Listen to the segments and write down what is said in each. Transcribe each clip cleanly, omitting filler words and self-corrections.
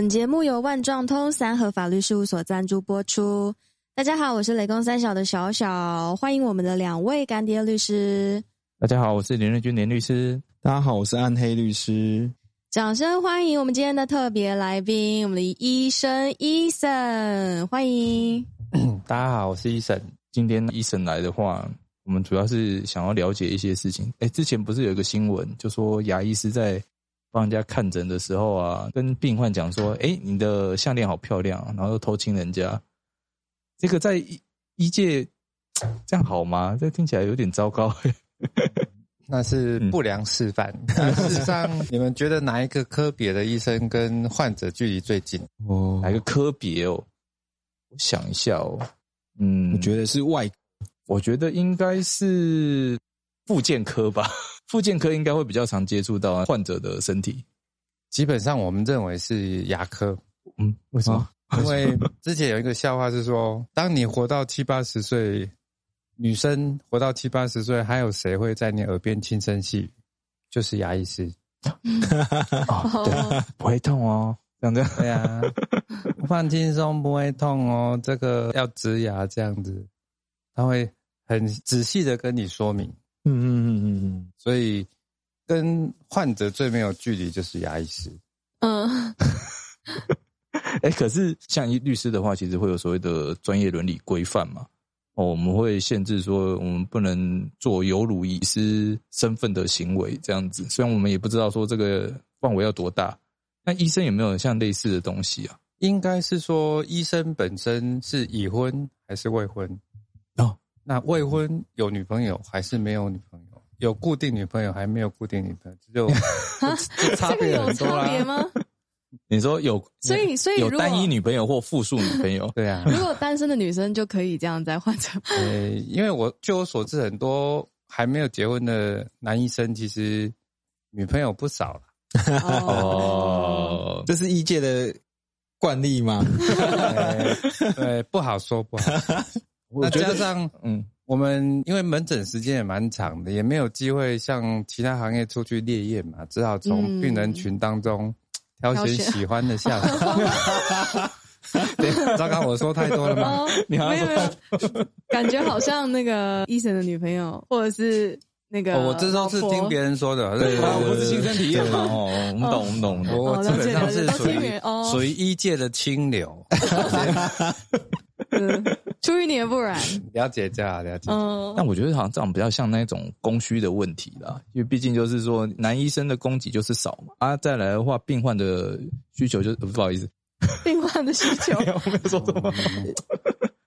本节目由万状通三和法律事务所赞助播出。大家好，我是雷公三小的小小，欢迎我们的两位干爹律师。大家好，我是林瑞君林律师。大家好，我是暗黑律师。掌声欢迎我们今天的特别来宾，我们的医生 Eason， 欢迎。大家好，我是 Eason。今天 Eason 来的话，我们主要是想要了解一些事情。之前不是有一个新闻，就说牙医师在帮人家看诊的时候啊，跟病患讲说：“你的项链好漂亮啊！”然后又偷亲人家，这个在医界这样好吗？这听起来有点糟糕。那是不良示范。事实上，你们觉得哪一个科别的医生跟患者距离最近？哦，哪一个科别哦？我想一下哦，我觉得是外，我觉得应该是复健科吧。复健科应该会比较常接触到患者的身体，基本上我们认为是牙科。为什么？因为之前有一个笑话是说，当你活到70-80岁，女生活到70-80岁，还有谁会在你耳边轻声细语？就是牙医师。哦，对，不会痛哦，这样子。对啊，放轻松不会痛哦，这个要植牙这样子，他会很仔细的跟你说明。所以跟患者最没有距离就是牙医师。可是像律师的话，其实会有所谓的专业伦理规范嘛。我们会限制说，我们不能做有辱医师身份的行为这样子。虽然我们也不知道说这个范围要多大，那医生有没有像类似的东西啊？应该是说，医生本身是已婚还是未婚？那未婚有女朋友还是没有女朋友？有固定女朋友还没有固定女朋友？就差别很多啦。这个有差别吗？你说有，所以有单一女朋友或复数女朋友，对啊。如果单身的女生就可以这样再换成。因为据我所知，很多还没有结婚的男医生其实女朋友不少了。这是医界的惯例吗？对，不好说。那加上我们因为门诊时间也蛮长的，也没有机会像其他行业出去猎艳嘛，只好从病人群当中挑选喜欢的下属。糟糕，我说太多了吗？你好像没有感觉好像那个医生的女朋友或者是那个我这时候是听别人说的，对，我是亲身体验嘛。我们懂，我基本上是属于医界的清流。出于你的不然，了解。但我觉得好像这样比较像那种供需的问题啦，因为毕竟就是说男医生的供给就是少嘛。再来的话，病患的需求就是不好意思，病患的需求。我没有说什么。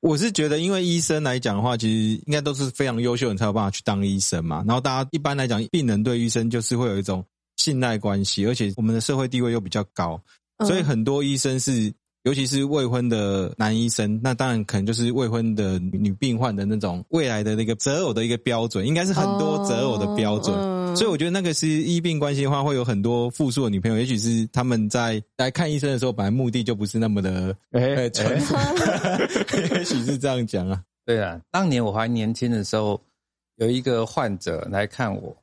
我是觉得，因为医生来讲的话，其实应该都是非常优秀人才有办法去当医生嘛。然后大家一般来讲，病人对医生就是会有一种信赖关系，而且我们的社会地位又比较高，所以很多医生是。尤其是未婚的男医生，那当然可能就是未婚的女病患的那种未来的那个择偶的一个标准，应该是很多择偶的标准。所以我觉得那个是医病关系的话，会有很多复数的女朋友，也许是他们在来看医生的时候，本来目的就不是那么的纯粹，也许是这样讲啊。对啊，当年我还年轻的时候，有一个患者来看我，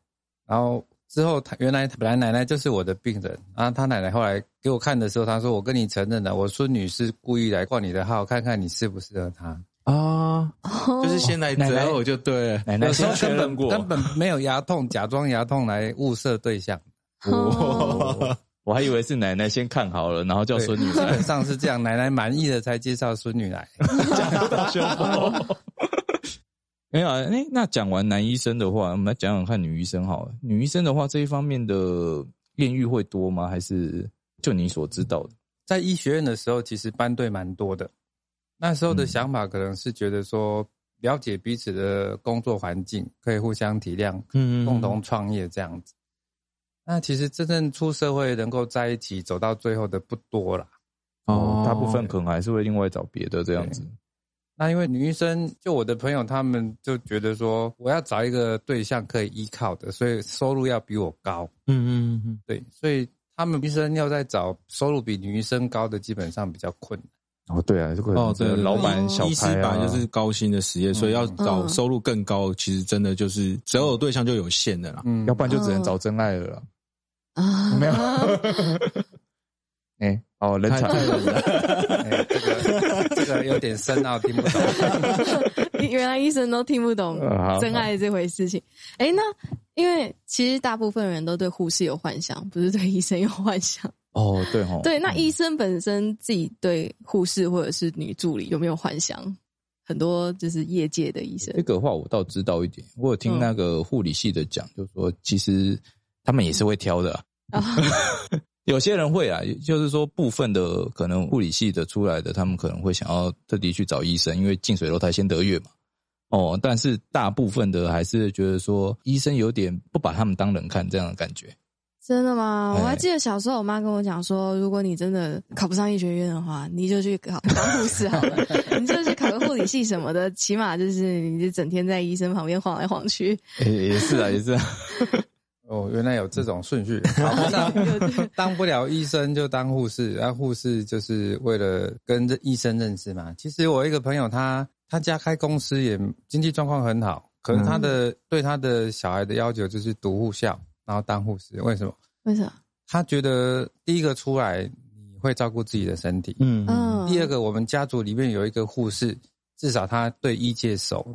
然后之后他原来本来奶奶就是我的病人，然后他奶奶后来给我看的时候，他说我跟你承认了，我孙女是故意来挂你的号，看看你适不适合她啊。就是先来择偶就对了。奶奶先确认过，根本没有牙痛，假装牙痛来物色对象。我还以为是奶奶先看好了，然后叫孙女来。基本上是这样，奶奶满意了才介绍孙女来。没有啊，那讲完男医生的话，我们来讲讲看女医生好了。女医生的话，这一方面的艳遇会多吗？还是就你所知道的？在医学院的时候，其实班队蛮多的。那时候的想法可能是觉得说，了解彼此的工作环境，可以互相体谅，共同创业这样子。那其实真正出社会能够在一起走到最后的不多啦。大部分可能还是会另外找别的这样子。那因为女医生，就我的朋友他们就觉得说，我要找一个对象可以依靠的，所以收入要比我高。对，所以他们医生要再找收入比女医生高的，基本上比较困难。对啊，这个老板小开啊，医师本来就是高薪的职业，所以要找收入更高，其实真的就是择偶对象就有限的啦。要不然就只能找真爱了啦。没有。哎，哦，人才，哎，这个有点深奥，听不懂。原来Eason都听不懂真爱这回事情。哎，那因为其实大部分人都对护士有幻想，不是对医生有幻想。哦，对哦，对，那医生本身自己对护士或者是女助理有没有幻想？很多就是业界的医生。这个话我倒知道一点，我有听那个护理系的讲，就是说其实他们也是会挑的、啊。哦有些人会啊，就是说部分的可能护理系的出来的，他们可能会想要特地去找医生，因为近水楼台先得月嘛。哦，但是大部分的还是觉得说医生有点不把他们当人看这样的感觉。真的吗？我还记得小时候我妈跟我讲说，如果你真的考不上医学院的话，你就去考当护士好了，你就去考个护理系什么的，起码就是你就整天在医生旁边晃来晃去。也是啊，也是啊。哦，原来有这种顺序。好，当不了医生就当护士，然后护士就是为了跟医生认识嘛。其实我一个朋友他家开公司也经济状况很好，可能他的、对他的小孩的要求就是读护校，然后当护士。为什么？为什么？他觉得第一个出来你会照顾自己的身体，第二个我们家族里面有一个护士，至少他对医界熟，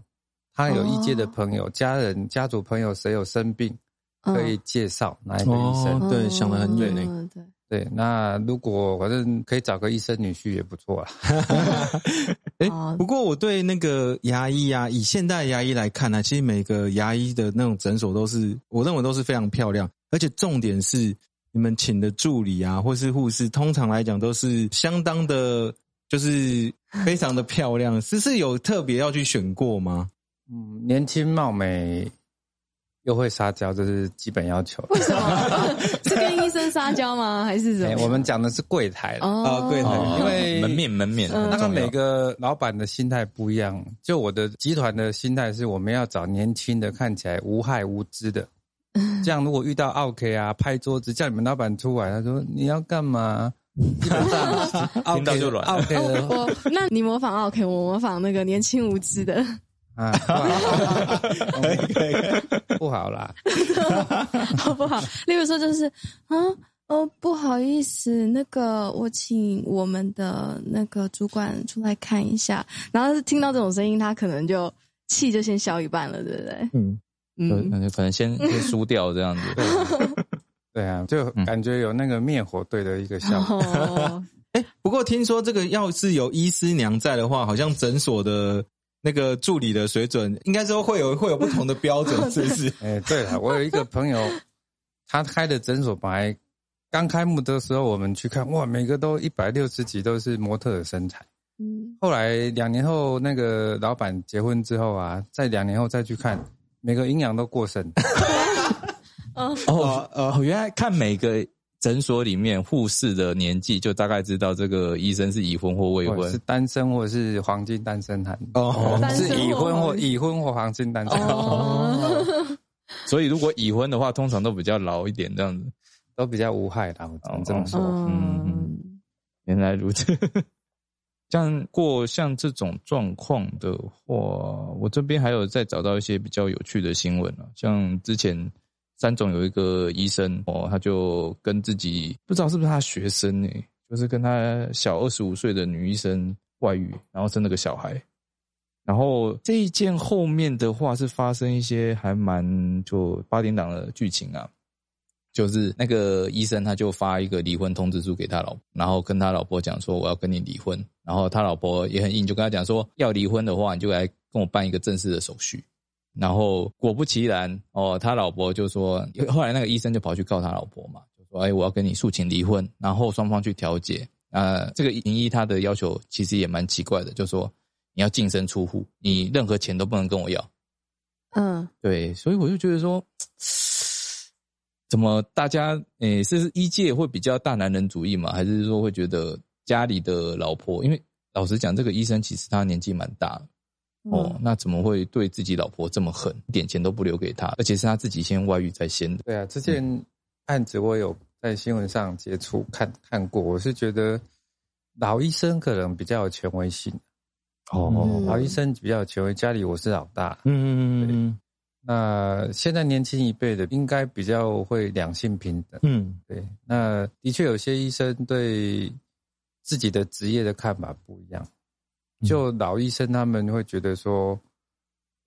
他有医界的朋友、家人、家族朋友谁有生病。可以介绍哪一个医生、对，想得很远、对，那如果反正可以找个医生女婿也不错啦。不过我对那个牙医啊，以现代牙医来看啊，其实每个牙医的那种诊所都是，我认为都是非常漂亮，而且重点是你们请的助理啊或是护士，通常来讲都是相当的，就是非常的漂亮。是有特别要去选过吗？年轻貌美又会撒娇，这是基本要求。为什么？是跟医生撒娇吗？还是什么？我们讲的是柜台啦。柜台，因为门面。那个每个老板的心态不一样。就我的集团的心态是，我们要找年轻的，看起来无害无知的。这样如果遇到奥 K 啊，拍桌子叫你们老板出来，他说你要干嘛？基本上听到就软。奥 K 的，那你模仿奥 K， 我模仿那个年轻无知的。啊，不好啦，好不好？例如说就是不好意思，那个我请我们的那个主管出来看一下，然后听到这种声音，他可能就气就先消一半了，对不对？可能先输掉这样子。对啊，就感觉有那个灭火队的一个效果。不过听说这个要是有医师娘在的话，好像诊所的。那个助理的水准应该说会有不同的标准，是不是？对了，我有一个朋友，他开的诊所本来刚开幕的时候，我们去看，哇，每个都160几，都是模特的身材。后来2年后，那个老板结婚之后啊，在2年后再去看，每个营养都过剩。原来看每个诊所里面护士的年纪，就大概知道这个医生是已婚或未婚，是单身或是黄金单身汉。是已婚或黄金单身汉。所以如果已婚的话，通常都比较老一点，这样子都比较无害啦。我只能这么说。原来如此。像这种状况的话，我这边还有再找到一些比较有趣的新闻啊，像之前。3种有一个医生他就跟自己不知道是不是他学生就是跟他小25岁的女医生外遇，然后生了个小孩。然后这一件后面的话是发生一些还蛮就八点档的剧情啊，就是那个医生他就发一个离婚通知书给他老婆，然后跟他老婆讲说我要跟你离婚，然后他老婆也很硬，就跟他讲说要离婚的话你就来跟我办一个正式的手续。然后果不其然他老婆就说，后来那个医生就跑去告他老婆嘛，就说我要跟你诉请离婚，然后双方去调解。这个名医他的要求其实也蛮奇怪的，就说你要净身出户，你任何钱都不能跟我要。对，所以我就觉得说怎么大家是医界会比较大男人主义嘛，还是说会觉得家里的老婆，因为老实讲这个医生其实他年纪蛮大的。那怎么会对自己老婆这么狠，一点钱都不留给她，而且是她自己先外遇在先的。对啊，这件案子我有在新闻上接触看过，我是觉得老医生可能比较有权威性。老医生比较有权威，家里我是老大。那现在年轻一辈的应该比较会两性平等，嗯，对。那的确有些医生对自己的职业的看法不一样，就老医生他们会觉得说，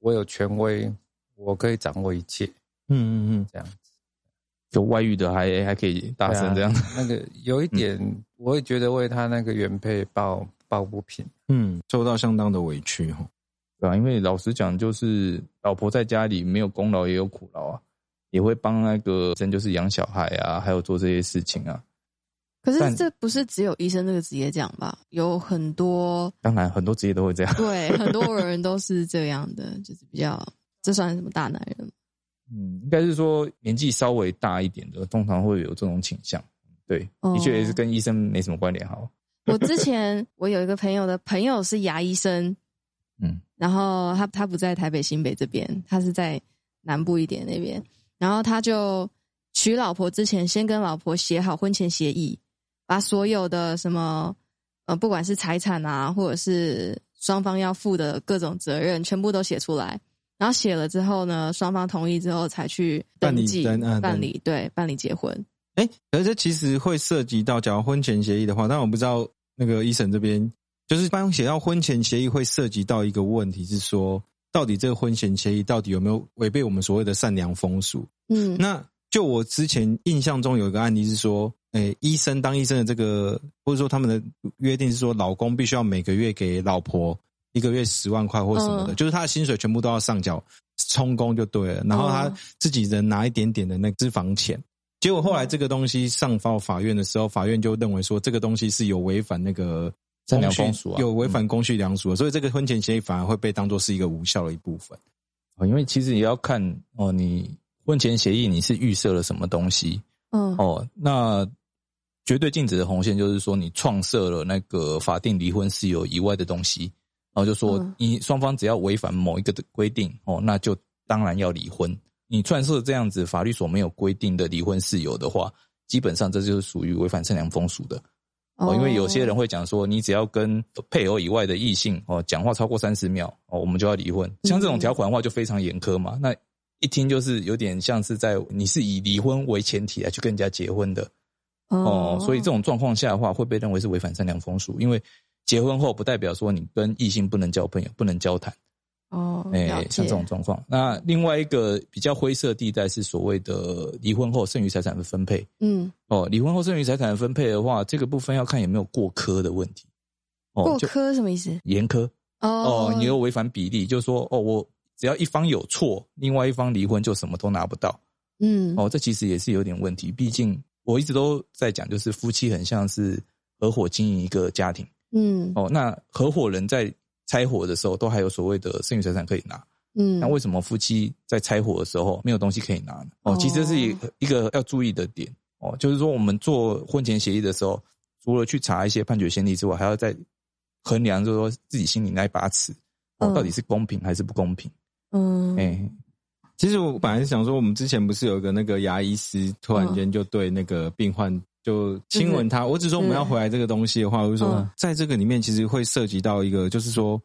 我有权威，我可以掌握一切，嗯嗯嗯，这样子。有外遇的还可以大声这样，啊，那个有一点，我会觉得为他那个原配抱不平，嗯，受到相当的委屈哈。对啊，因为老实讲，就是老婆在家里没有功劳也有苦劳啊，也会帮那个医生就是养小孩啊，还有做这些事情啊。可是这不是只有医生这个职业这样吧？有很多，当然很多职业都会这样。对，很多人都是这样的，就是比较，这算是什么大男人？嗯，应该是说年纪稍微大一点的，通常会有这种倾向。对，的确也是跟医生没什么关联。好，我之前我有一个朋友的朋友是牙医生。嗯，然后他不在台北新北这边，他是在南部一点那边。然后他就娶老婆之前，先跟老婆写好婚前协议，把所有的什么不管是财产啊，或者是双方要负的各种责任，全部都写出来。然后写了之后呢，双方同意之后才去登记办理，对，办理结婚。哎，可是这其实会涉及到，假如婚前协议的话，但我不知道那个Eason这边。就是当写到婚前协议会涉及到一个问题是说，到底这个婚前协议到底有没有违背我们所谓的善良风俗。嗯，那就我之前印象中有一个案例是说，医生当医生的这个，或者说他们的约定是说，老公必须要每个月给老婆一个月10万块或什么的，就是他的薪水全部都要上缴充公就对了，然后他自己人拿一点点的那个脂肪钱。结果后来这个东西上报法院的时候，法院就认为说这个东西是有违反那个善良风俗啊，有违反公序良俗，所以这个婚前协议反而会被当作是一个无效的一部分。因为其实也要看哦，你婚前协议你是预设了什么东西？嗯，哦，那绝对禁止的红线就是说，你创设了那个法定离婚事由以外的东西，然后就说你双方只要违反某一个的规定哦，那就当然要离婚。你创设这样子法律所没有规定的离婚事由的话，基本上这就是属于违反善良风俗的。因为有些人会讲说，你只要跟配偶以外的异性讲话超过30秒我们就要离婚。像这种条款的话就非常严苛嘛，那一听就是有点像是在你是以离婚为前提来去跟人家结婚的。所以这种状况下的话会被认为是违反善良风俗，因为结婚后不代表说你跟异性不能交朋友，不能交谈。像这种状况。那另外一个比较灰色地带是所谓的离婚后剩余财产的分配。嗯，离婚后剩余财产的分配的话，这个部分要看有没有过苛的问题。过苛什么意思？严苛。你又违反比例，就是说我只要一方有错，另外一方离婚就什么都拿不到。嗯，这其实也是有点问题。毕竟我一直都在讲，就是夫妻很像是合伙经营一个家庭。嗯，那合伙人在拆伙的时候都还有所谓的剩余财产可以拿，那为什么夫妻在拆伙的时候没有东西可以拿呢？其实是一个要注意的点。就是说我们做婚前协议的时候，除了去查一些判决先例之外，还要再衡量，就是说自己心里那一把尺，到底是公平还是不公平。其实我本来是想说，我们之前不是有一个那个牙医师突然间就对那个病患就亲吻他，我只说我们要回来这个东西的话，我就说在这个里面其实会涉及到一个，就是说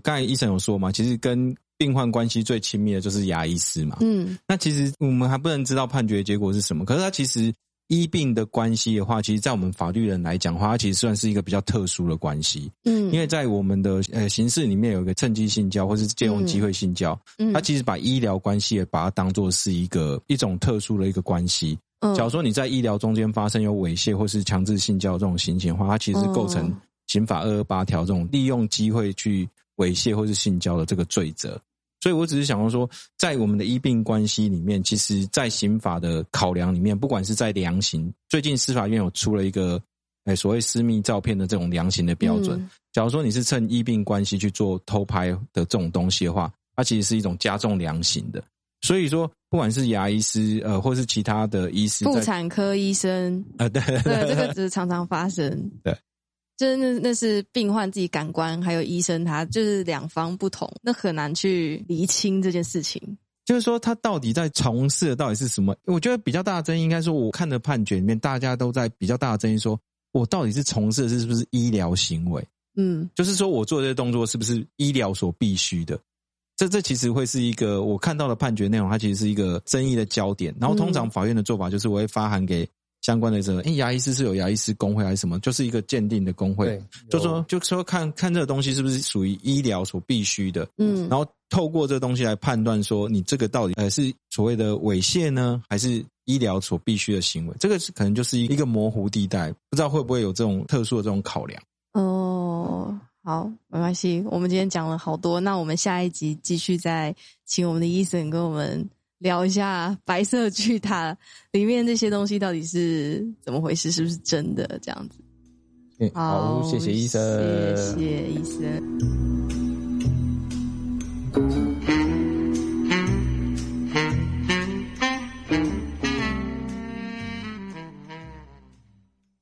刚才医生有说嘛，其实跟病患关系最亲密的就是牙医师嘛。嗯，那其实我们还不能知道判决结果是什么，可是他其实医病的关系的话，其实在我们法律人来讲的话，它其实算是一个比较特殊的关系。嗯，因为在我们的刑事里面有一个趁机性交或是借用机会性交，它其实把医疗关系也把它当作是一种特殊的一个关系。假如说你在医疗中间发生有猥亵或是强制性交这种情形的话，它其实构成刑法228条这种利用机会去猥亵或是性交的这个罪责。所以我只是想说，在我们的医病关系里面，其实在刑法的考量里面，不管是在量刑，最近司法院有出了一个所谓私密照片的这种量刑的标准。假如说你是趁医病关系去做偷拍的这种东西的话，它其实是一种加重量刑的。所以说不管是牙医师或是其他的医师，妇产科医生对这个只是常常发生。对，就是那是病患自己感官，还有医生他就是两方不同，那很难去厘清这件事情，就是说他到底在从事的到底是什么。我觉得比较大的争议应该说，我看的判决里面大家都在比较大的争议说，我到底是从事的是不是医疗行为。就是说我做这些动作是不是医疗所必须的。这其实会是一个我看到的判决内容，它其实是一个争议的焦点。然后通常法院的做法就是我会发函给相关的这个牙医师是有牙医师工会还是什么，就是一个鉴定的工会，就说看这个东西是不是属于医疗所必须的，然后透过这个东西来判断说你这个到底是所谓的猥亵呢，还是医疗所必须的行为，这个可能就是一个模糊地带，不知道会不会有这种特殊的这种考量。哦，好，没关系，我们今天讲了好多，那我们下一集继续再请我们的Eason跟我们聊一下白色巨塔里面这些东西到底是怎么回事，是不是真的这样子。好，谢谢Eason，谢谢Eason。